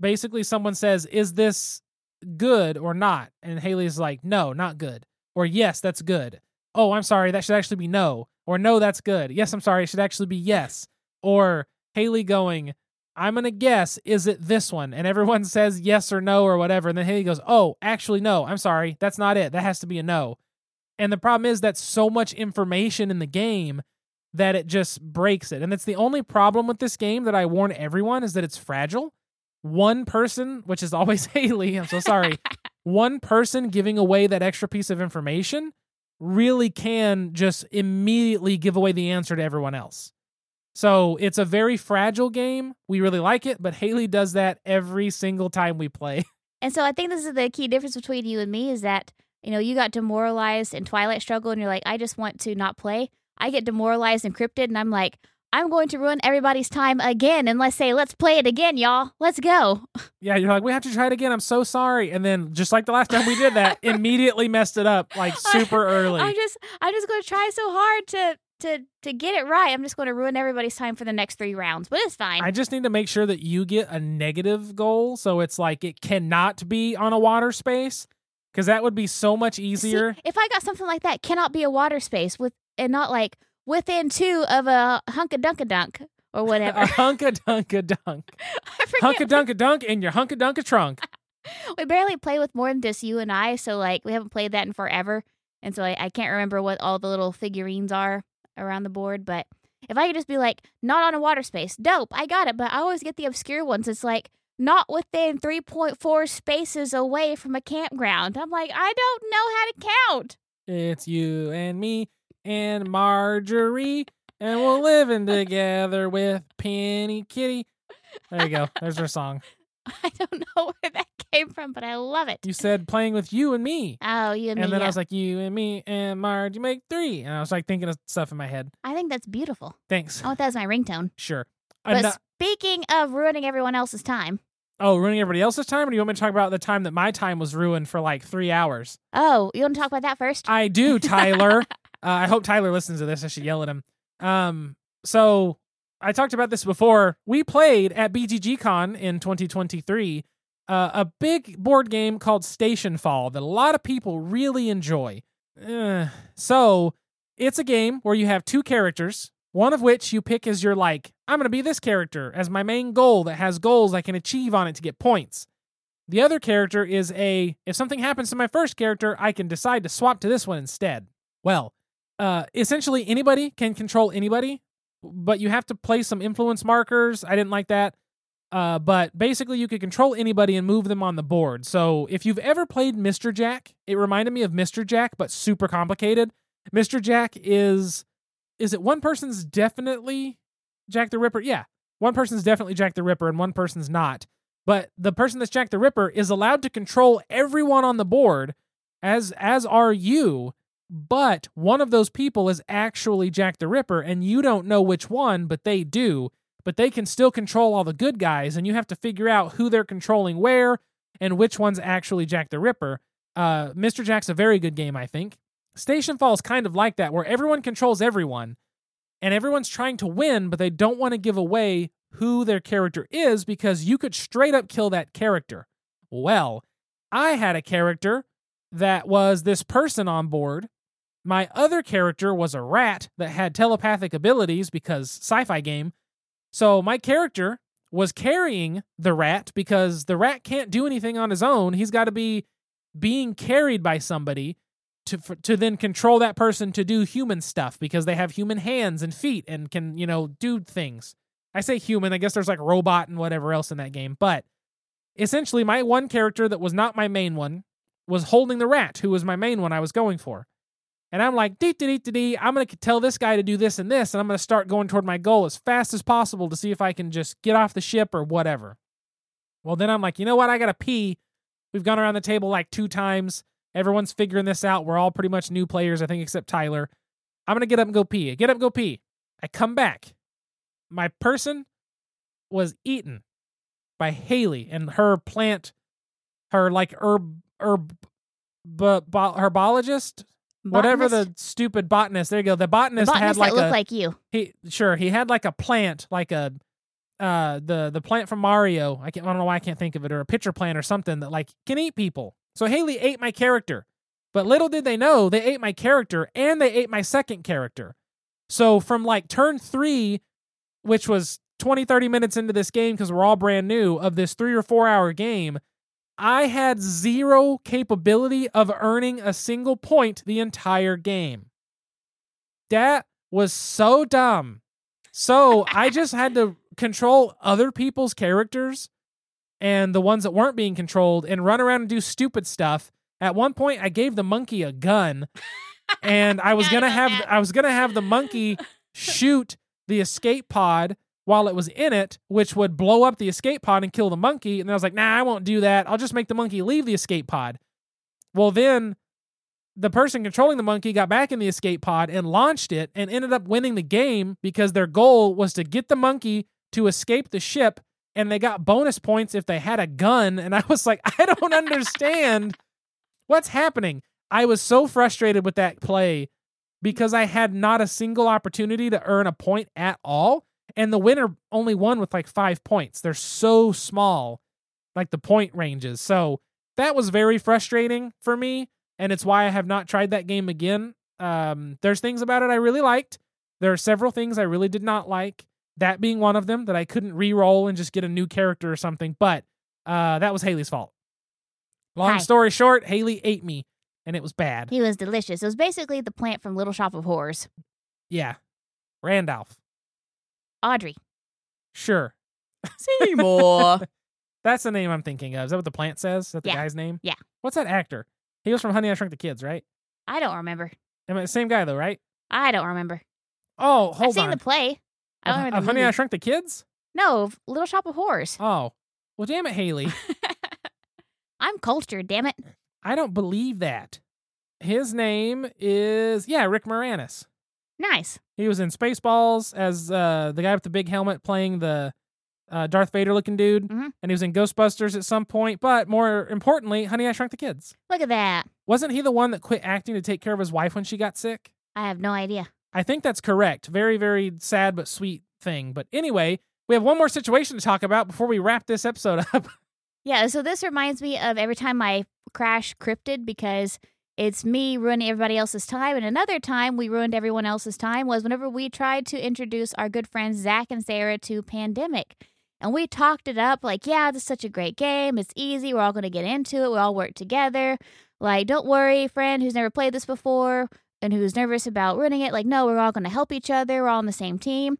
basically someone says, is this good or not? And Haley's like, no, not good. Or yes, that's good. Oh, I'm sorry, that should actually be no. Or no, that's good. Yes, I'm sorry, it should actually be yes. Or Haley going, I'm going to guess, is it this one? And everyone says yes or no or whatever. And then Haley goes, oh, actually, no, I'm sorry, that's not it. That has to be a no. And the problem is that's so much information in the game that it just breaks it. And that's the only problem with this game that I warn everyone is that it's fragile. One person, which is always Haley, I'm so sorry, one person giving away that extra piece of information really can just immediately give away the answer to everyone else. So it's a very fragile game. We really like it, but Haley does that every single time we play. And so I think this is the key difference between you and me is that, you know, you got demoralized in Twilight Struggle and you're like, I just want to not play. I get demoralized and Cryptid, and I'm like, I'm going to ruin everybody's time again unless they say, let's play it again, y'all. Let's go. Yeah, you're like, we have to try it again. I'm so sorry. And then just like the last time we did that, immediately messed it up like super early. I'm just going to try so hard to get it right. I'm just going to ruin everybody's time for the next 3 rounds, but it's fine. I just need to make sure that you get a negative goal. So it's like it cannot be on a water space because that would be so much easier. See, if I got something like that, cannot be a water space with and not like within 2 of a hunk-a-dunk-a-dunk or whatever. A hunk-a-dunk-a-dunk. Hunk-a-dunk-a-dunk in your hunk-a-dunk-a-trunk. We barely play with more than just you and I, so like we haven't played that in forever. And so I can't remember what all the little figurines are around the board, but if I could just be like, not on a water space, dope, I got it, but I always get the obscure ones. It's like, not within 3.4 spaces away from a campground. I'm like, I don't know how to count. It's you and me and Marjorie, and we're living together with Penny Kitty. There you go. There's her song. I don't know where that came from, but I love it. You said playing with you and me. Oh, you and me. And then yeah. I was like, you and me and Marge, you make 3. And I was like thinking of stuff in my head. I think that's beautiful. Thanks. I want that as my ringtone. Sure. But speaking of ruining everyone else's time. Oh, ruining everybody else's time? Or do you want me to talk about the time that my time was ruined for like 3 hours? Oh, you want to talk about that first? I do, Tyler. I hope Tyler listens to this. I should yell at him. So I talked about this before. We played at BGGCon in 2023 a big board game called Station Fall that a lot of people really enjoy. So it's a game where you have 2 characters, one of which you pick as your like, I'm going to be this character as my main goal that has goals I can achieve on it to get points. The other character is a, if something happens to my first character, I can decide to swap to this one instead. Well, essentially anybody can control anybody, but you have to play some influence markers. I didn't like that. But basically you could control anybody and move them on the board. So if you've ever played Mr. Jack, it reminded me of Mr. Jack, but super complicated. Mr. Jack is it one person's definitely Jack the Ripper? Yeah. One person's definitely Jack the Ripper and one person's not. But the person that's Jack the Ripper is allowed to control everyone on the board, as are you. But one of those people is actually Jack the Ripper, and you don't know which one, but they do. But they can still control all the good guys, and you have to figure out who they're controlling where and which one's actually Jack the Ripper. Mr. Jack's a very good game, I think. Station Fall is kind of like that, where everyone controls everyone, and everyone's trying to win, but they don't want to give away who their character is because you could straight up kill that character. Well, I had a character that was this person on board. My other character was a rat that had telepathic abilities because sci-fi game. So my character was carrying the rat because the rat can't do anything on his own. He's got to be being carried by somebody to then control that person to do human stuff because they have human hands and feet and can, you know, do things. I say human. I guess there's like robot and whatever else in that game. But essentially my one character that was not my main one was holding the rat, who was my main one I was going for. And I'm like, I'm going to tell this guy to do this and this, and I'm going to start going toward my goal as fast as possible to see if I can just get off the ship or whatever. Well, then I'm like, you know what? I got to pee. We've gone around the table like 2 times. Everyone's figuring this out. We're all pretty much new players, I think, except Tyler. I'm going to get up and go pee. I come back. My person was eaten by Haley and her plant, her like herbologist. Botanist? Whatever the stupid botanist. There you go. The botanist, had like that looked like you. He had like a plant, like a the plant from Mario. I don't know why I can't think of it, or a pitcher plant or something that like can eat people. So Haley ate my character, but little did they know they ate my character and they ate my second character. So from like turn 3, which was 20-30 minutes into this game because we're all brand new of this 3 or 4 hour game, I had 0 capability of earning a single point the entire game. That was so dumb. So I just had to control other people's characters and the ones that weren't being controlled and run around and do stupid stuff. At one point, I gave the monkey a gun and I was gonna have the monkey shoot the escape pod while it was in it, which would blow up the escape pod and kill the monkey. And I was like, nah, I won't do that. I'll just make the monkey leave the escape pod. Well, then the person controlling the monkey got back in the escape pod and launched it and ended up winning the game because their goal was to get the monkey to escape the ship, and they got bonus points if they had a gun. And I was like, I don't understand what's happening. I was so frustrated with that play because I had not a single opportunity to earn a point at all. And the winner only won with like 5 points. They're so small, like the point ranges. So that was very frustrating for me. And it's why I have not tried that game again. There's things about it I really liked. There are several things I really did not like. That being one of them, that I couldn't re-roll and just get a new character or something. But that was Haley's fault. Long story short, Haley ate me, and it was bad. He was delicious. It was basically the plant from Little Shop of Horrors. Yeah. Randolph. Audrey. Sure. Seymour. That's the name I'm thinking of. Is that what the plant says? Is that the guy's name? Yeah. What's that actor? He was from Honey, I Shrunk the Kids, right? I don't remember. I mean, same guy, though, right? I don't remember. Oh, hold on. I've seen the play. I don't remember the Honey, I Shrunk the Kids? No, Little Shop of Horrors. Oh. Well, damn it, Haley. I'm cultured, damn it. I don't believe that. His name is, Rick Moranis. Nice. He was in Spaceballs as the guy with the big helmet playing the Darth Vader-looking dude, and he was in Ghostbusters at some point, but more importantly, Honey, I Shrunk the Kids. Look at that. Wasn't he the one that quit acting to take care of his wife when she got sick? I have no idea. I think that's correct. Very, very sad but sweet thing. But anyway, we have one more situation to talk about before we wrap this episode up. Yeah, so this reminds me of every time I crash Cryptid, because it's me ruining everybody else's time, and another time we ruined everyone else's time was whenever we tried to introduce our good friends Zach and Sarah to Pandemic. And we talked it up like, this is such a great game. It's easy. We're all going to get into it. We all work together. Like, don't worry, friend who's never played this before and who's nervous about ruining it. Like, no, we're all going to help each other. We're all on the same team.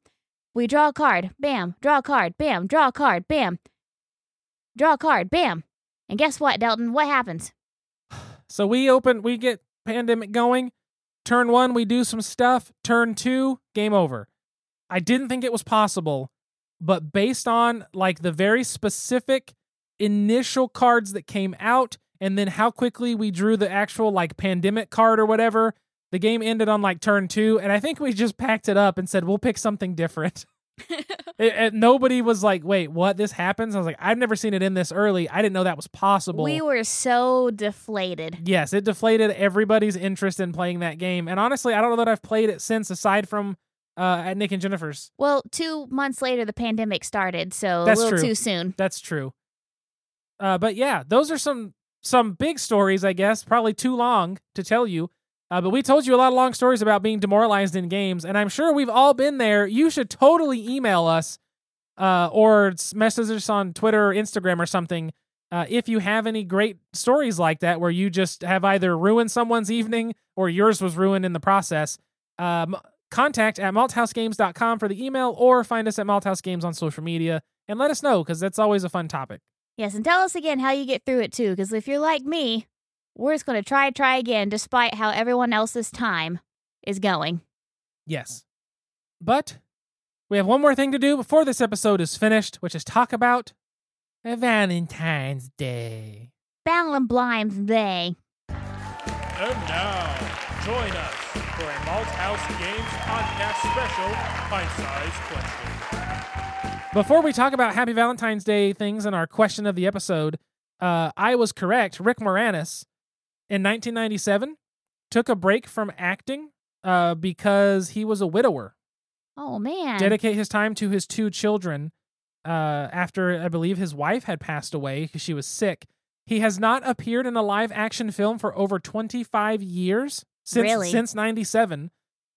We draw a card. Bam. Draw a card. Bam. Draw a card. Bam. Draw a card. Bam. And guess what, Delton? What happens? So we get Pandemic going. Turn one, we do some stuff. Turn two, game over. I didn't think it was possible. But based on like the very specific initial cards that came out and then how quickly we drew the actual like Pandemic card or whatever, the game ended on like turn two. And I think we just packed it up and said, we'll pick something different. And nobody was like, wait, what? This happens? I was like, I've never seen it end this early. I didn't know that was possible. We were so deflated. Yes, it deflated everybody's interest in playing that game. And honestly, I don't know that I've played it since, aside from at Nick and Jennifer's. Well, 2 months later, the pandemic started, so that's a little too soon. That's true. But yeah, those are some big stories, I guess. Probably too long to tell you. But we told you a lot of long stories about being demoralized in games, and I'm sure we've all been there. You should totally email us or message us on Twitter or Instagram or something if you have any great stories like that where you just have either ruined someone's evening or yours was ruined in the process. Contact@malthousegames.com for the email, or find us at Malthouse Games on social media and let us know, because that's always a fun topic. Yes, and tell us again how you get through it too, because if you're like me, we're just going to try again despite how everyone else's time is going. Yes. But we have one more thing to do before this episode is finished, which is talk about Valentine's Day. Valentine's Day. And now, join us for a Malthouse Games podcast special, Bite-Size Question. Before we talk about Happy Valentine's Day things and our question of the episode, I was correct. Rick Moranis, in 1997, took a break from acting because he was a widower. Oh, man. Dedicate his time to his two children after, I believe, his wife had passed away because she was sick. He has not appeared in a live-action film for over 25 years. Since 97,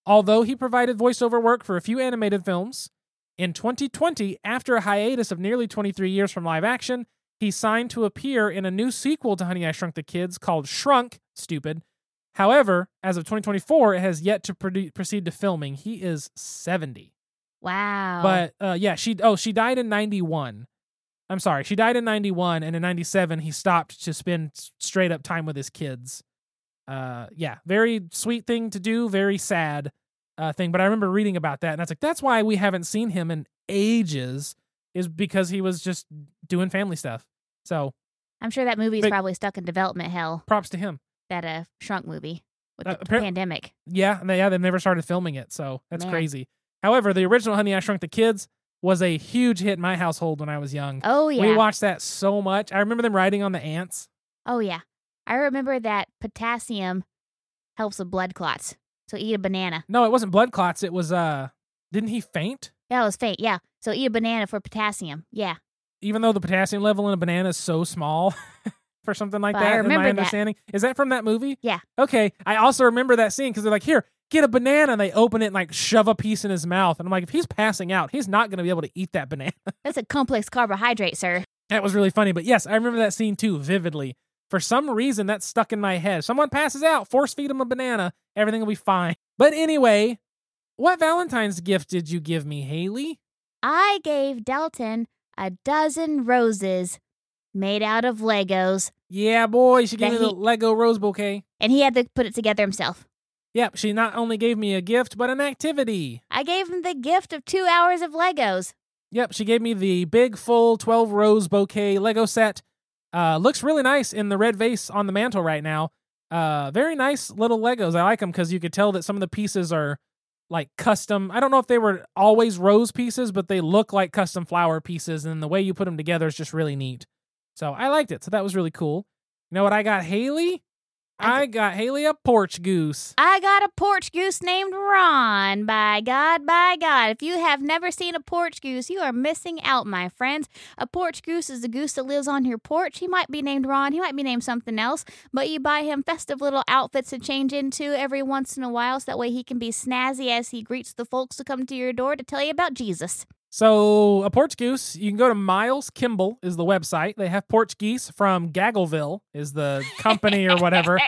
although he provided voiceover work for a few animated films. In 2020, after a hiatus of nearly 23 years from live action, he signed to appear in a new sequel to Honey, I Shrunk the Kids called Shrunk, Stupid. However, as of 2024, it has yet to proceed to filming. He is 70. Wow. But she died in 91. I'm sorry, she died in 91, and in 97, he stopped to spend straight up time with his kids. Very sweet thing to do, very sad thing. But I remember reading about that, and I was like, that's why we haven't seen him in ages, is because he was just doing family stuff. So I'm sure that movie's probably stuck in development hell. Props to him. That Shrunk movie. with the pandemic. Yeah, they've never started filming it, so that's crazy. However, the original Honey, I Shrunk the Kids was a huge hit in my household when I was young. Oh, yeah. We watched that so much. I remember them riding on the ants. Oh, yeah. I remember that potassium helps with blood clots, so eat a banana. No, it wasn't blood clots. It was, didn't he faint? Yeah, it was faint, yeah. So eat a banana for potassium, yeah. Even though the potassium level in a banana is so small... or something like that, in my understanding. Is that from that movie? Yeah. Okay. I also remember that scene because they're like, here, get a banana. And they open it and like shove a piece in his mouth. And I'm like, if he's passing out, he's not going to be able to eat that banana. That's a complex carbohydrate, sir. That was really funny. But yes, I remember that scene too, vividly. For some reason, that's stuck in my head. Someone passes out, force feed him a banana. Everything will be fine. But anyway, what Valentine's gift did you give me, Haley? I gave Delton 12 roses. Made out of Legos. Yeah, boy, she gave me the Lego rose bouquet. And he had to put it together himself. Yep, she not only gave me a gift, but an activity. I gave him the gift of 2 hours of Legos. Yep, she gave me the big, full 12 rose bouquet Lego set. Looks really nice in the red vase on the mantle right now. Very nice little Legos. I like them because you could tell that some of the pieces are like custom. I don't know if they were always rose pieces, but they look like custom flower pieces. And the way you put them together is just really neat. So I liked it. So that was really cool. You know what I got, Haley? I got Haley a porch goose. I got a porch goose named Ron. By God, by God. If you have never seen a porch goose, you are missing out, my friends. A porch goose is the goose that lives on your porch. He might be named Ron. He might be named something else. But you buy him festive little outfits to change into every once in a while. So that way he can be snazzy as he greets the folks who come to your door to tell you about Jesus. So, a porch goose, you can go to Miles Kimball is the website. They have porch geese from Gaggleville is the company or whatever.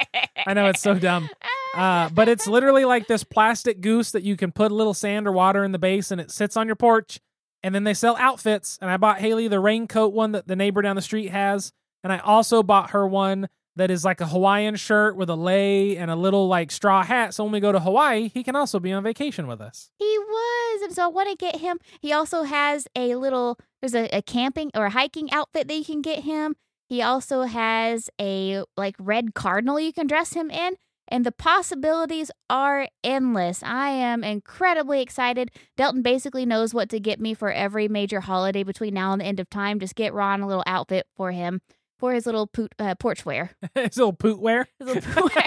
I know it's so dumb. But it's literally like this plastic goose that you can put a little sand or water in the base and it sits on your porch. And then they sell outfits. And I bought Haley the raincoat one that the neighbor down the street has. And I also bought her one that is like a Hawaiian shirt with a lei and a little like straw hat. So when we go to Hawaii, he can also be on vacation with us. He was. And so I want to get him. He also has a little, there's a camping or a hiking outfit that you can get him. He also has a like red cardinal you can dress him in. And the possibilities are endless. I am incredibly excited. Delton basically knows what to get me for every major holiday between now and the end of time. Just get Ron a little outfit for him. For his little porch wear. His little poot wear? His little poot wear.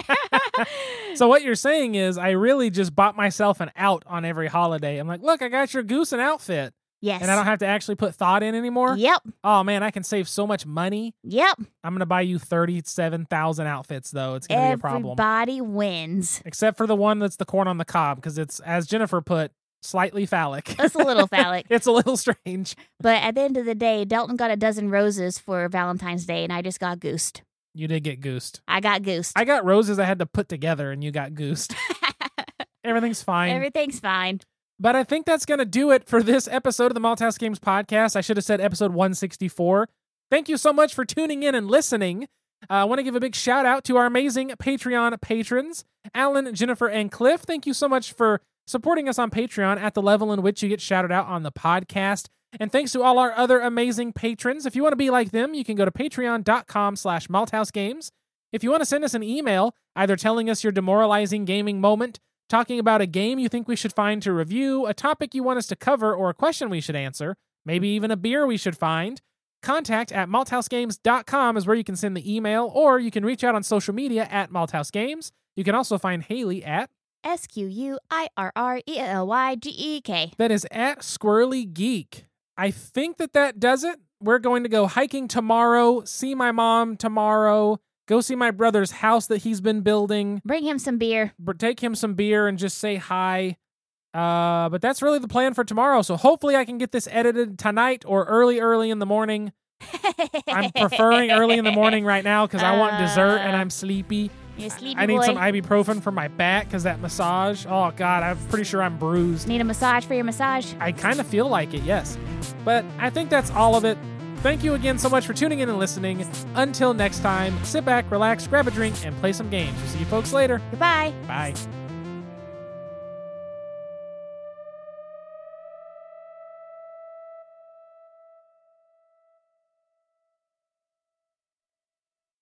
So what you're saying is I really just bought myself an out on every holiday. I'm like, look, I got your goose and outfit. Yes. And I don't have to actually put thought in anymore? Yep. Oh, man, I can save so much money. Yep. I'm going to buy you 37,000 outfits, though. It's going to be a problem. Everybody wins. Except for the one that's the corn on the cob, because it's, as Jennifer put, slightly phallic. It's a little phallic. It's a little strange. But at the end of the day, Delton got 12 roses for Valentine's Day, and I just got goosed. You did get goosed. I got goosed. I got roses I had to put together, and you got goosed. Everything's fine. Everything's fine. But I think that's going to do it for this episode of the Malthouse Games Podcast. I should have said episode 164. Thank you so much for tuning in and listening. I want to give a big shout out to our amazing Patreon patrons, Alan, Jennifer, and Cliff. Thank you so much for supporting us on Patreon at the level in which you get shouted out on the podcast. And thanks to all our other amazing patrons. If you want to be like them, you can go to patreon.com/MalthouseGames. If you want to send us an email, either telling us your demoralizing gaming moment, talking about a game you think we should find to review, a topic you want us to cover, or a question we should answer, maybe even a beer we should find, contact@malthousegames.com is where you can send the email, or you can reach out on social media at Malthouse Games. You can also find Haley at SQUIRRELYGEK. That is at Squirrely Geek. I think that does it. We're going to go hiking tomorrow, see my mom tomorrow, go see my brother's house that he's been building. Bring him some beer. Take him some beer and just say hi. But that's really the plan for tomorrow. So hopefully I can get this edited tonight or early in the morning. I'm preferring early in the morning right now because I want dessert and I'm sleepy. I need some ibuprofen for my back because that massage. Oh, God, I'm pretty sure I'm bruised. Need a massage for your massage? I kind of feel like it, yes. But I think that's all of it. Thank you again so much for tuning in and listening. Until next time, sit back, relax, grab a drink, and play some games. We'll see you folks later. Goodbye. Bye.